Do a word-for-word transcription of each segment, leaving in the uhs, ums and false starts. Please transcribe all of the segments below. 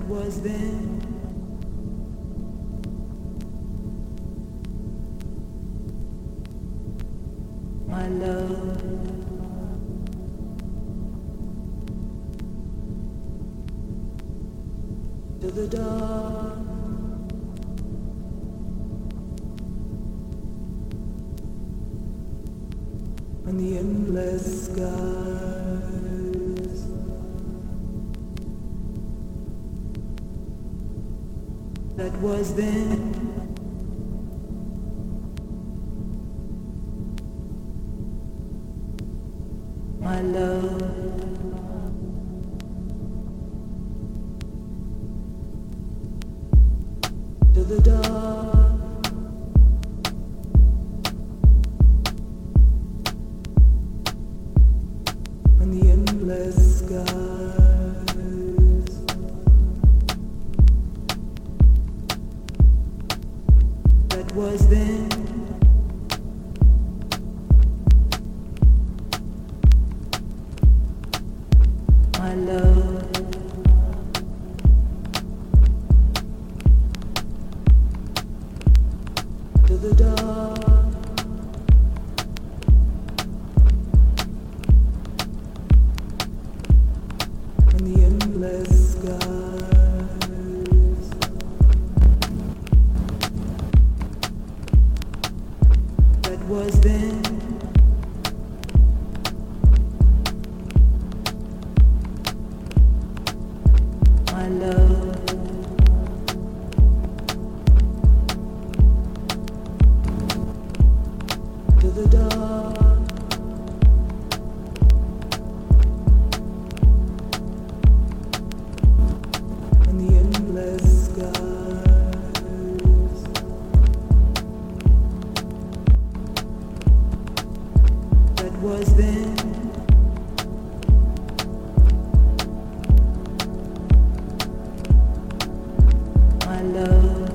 it was then. My love, to the dark, and the endless skies, that was then. My love, to the dark, and the endless skies, that was then. My love, to the dark, and the endless skies, that was then. My love, to the dark, and the endless skies, that was then. My love,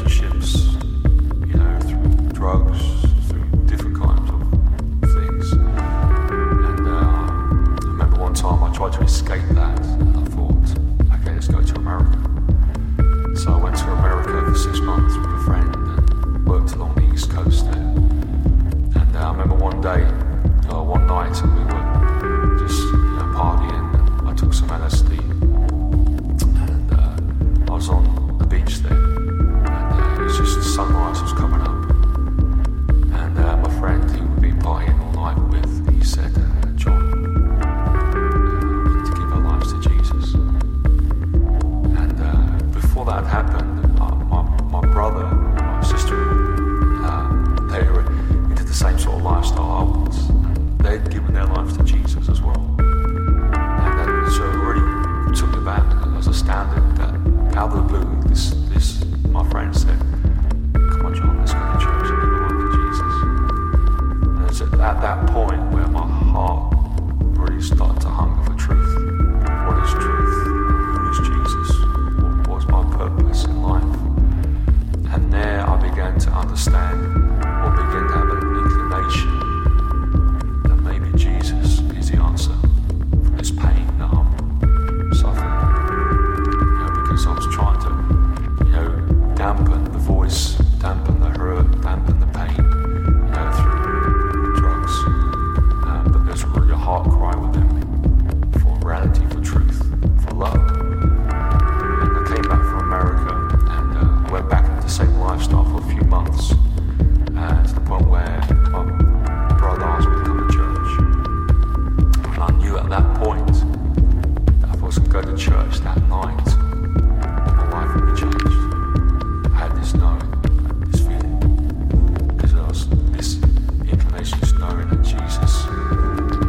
relationships, you know, through drugs, through different kinds of things. And uh, I remember one time I tried to escape that, and I thought, okay, let's go to America. So I went to America for six months with a friend and worked along the East Coast there. And uh, I remember one day, uh, one night, and we were just, you know, partying, and I took some L S D, and uh, I was on beach there, and uh, it was just the sunrise was coming up, and uh, my friend who would be partying all night with, he said, uh, John, uh, we need to give our lives to Jesus. And uh, before that happened, uh, my, my brother and my sister, uh, they were into the same sort of lifestyle I was, and they'd given their lives to Jesus as well. And then, so it really took me back. I was astounded that out of the blue, This, this, my friend said, come on John, let's go to church and give our life to Jesus. And it's at that point where my heart really started to hunger for truth. What is truth? Who is Jesus? What was my purpose in life? And there I began to understand, or began to have an inclination that maybe Jesus is the answer for this pain that I'm suffering. You know, because I was trying to dampen the voice, dampen the hurt, dampen the pain, you know, through drugs. Um, but there's really a heart cry within me for reality, for truth, for love. And I came back from America and uh, went back into the same lifestyle for a few months, uh, to the point where my brother asked me to come to church. And I knew at that point that if I was going to go to church that night, my life would be changed. This knowing, this feeling, because I was, this inclination is knowing that Jesus,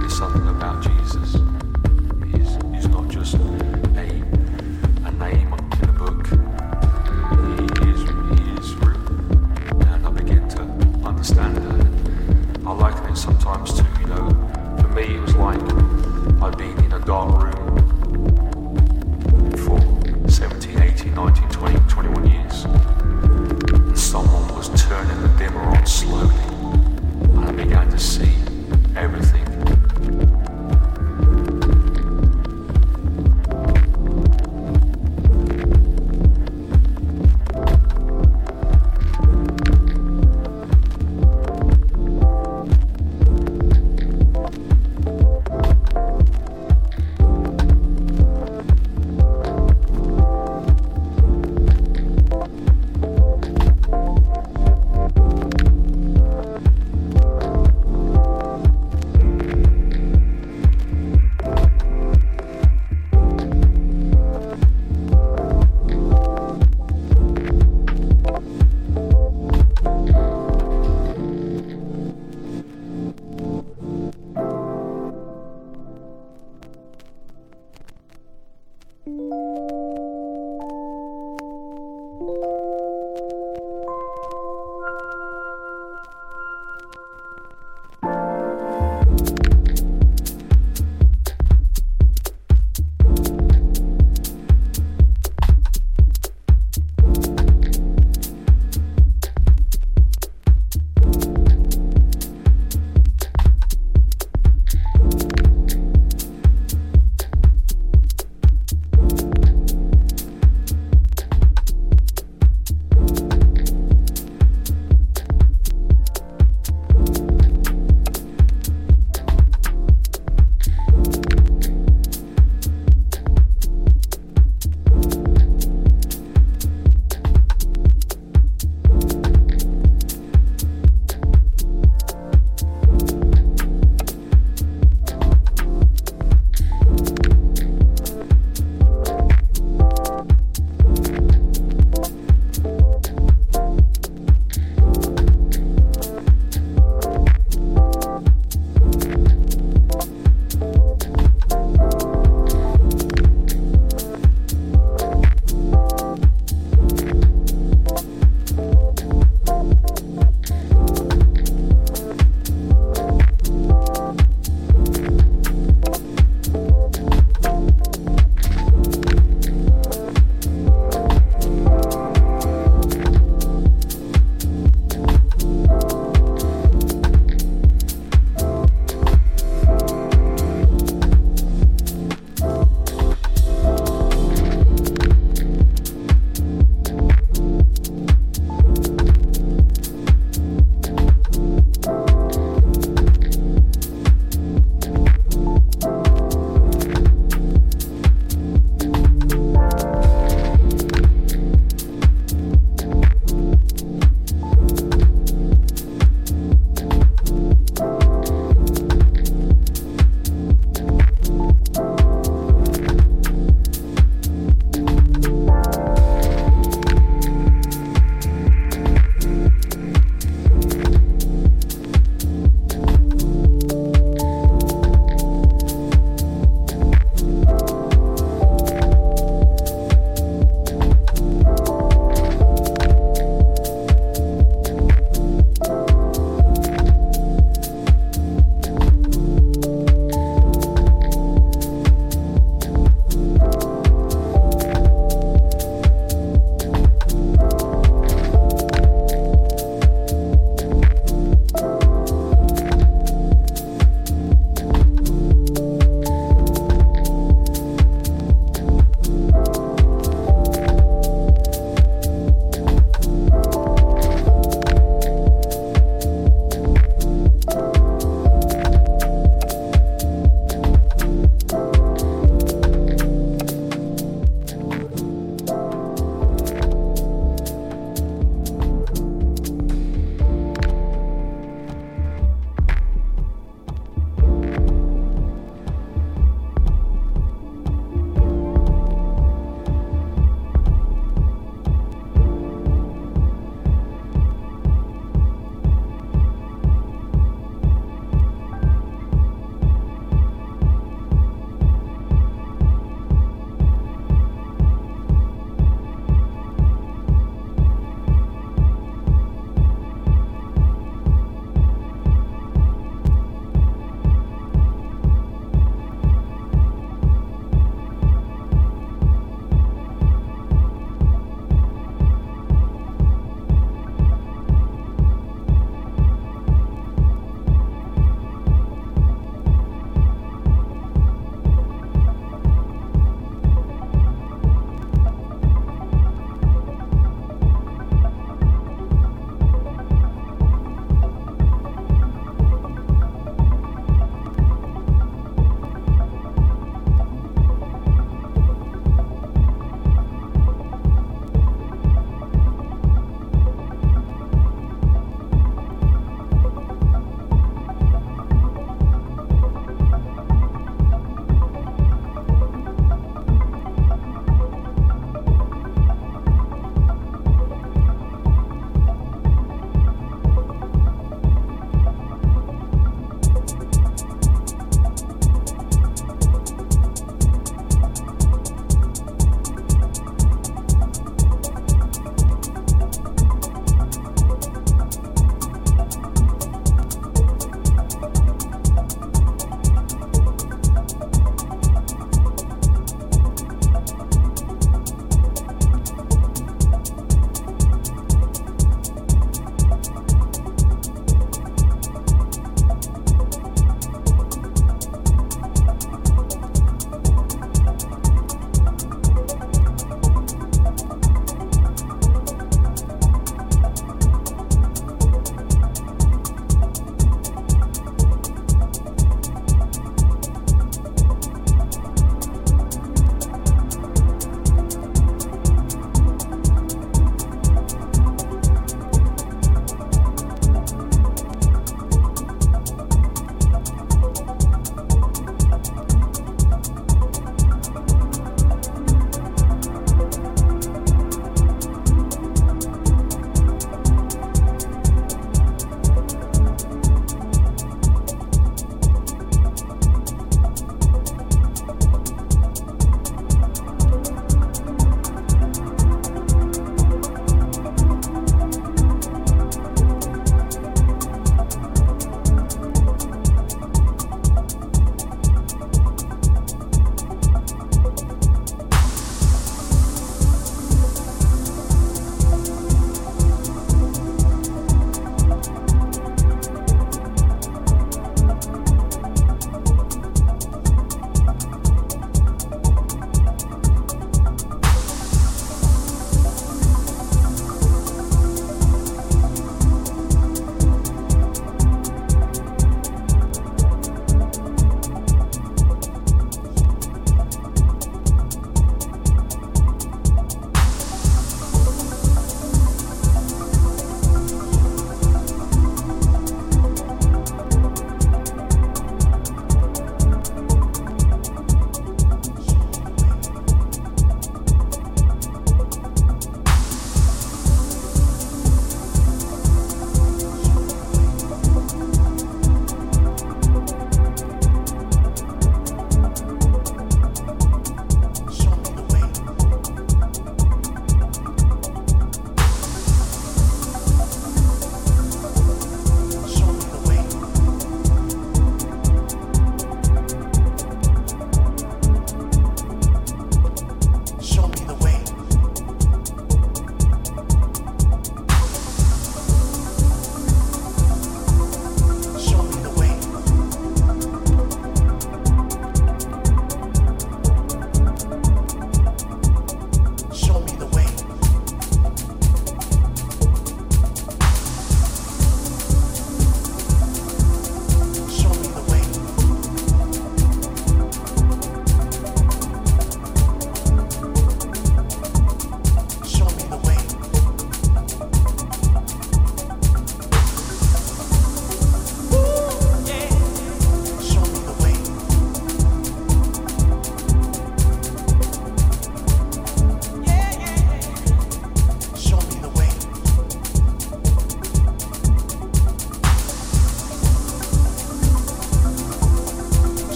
there's something about Jesus. He's, he's not just a, a name in a book. He is, he is real. And I begin to understand that. I liken it sometimes to, you know, for me it was like I'd been in a dark room for seventeen, eighteen, nineteen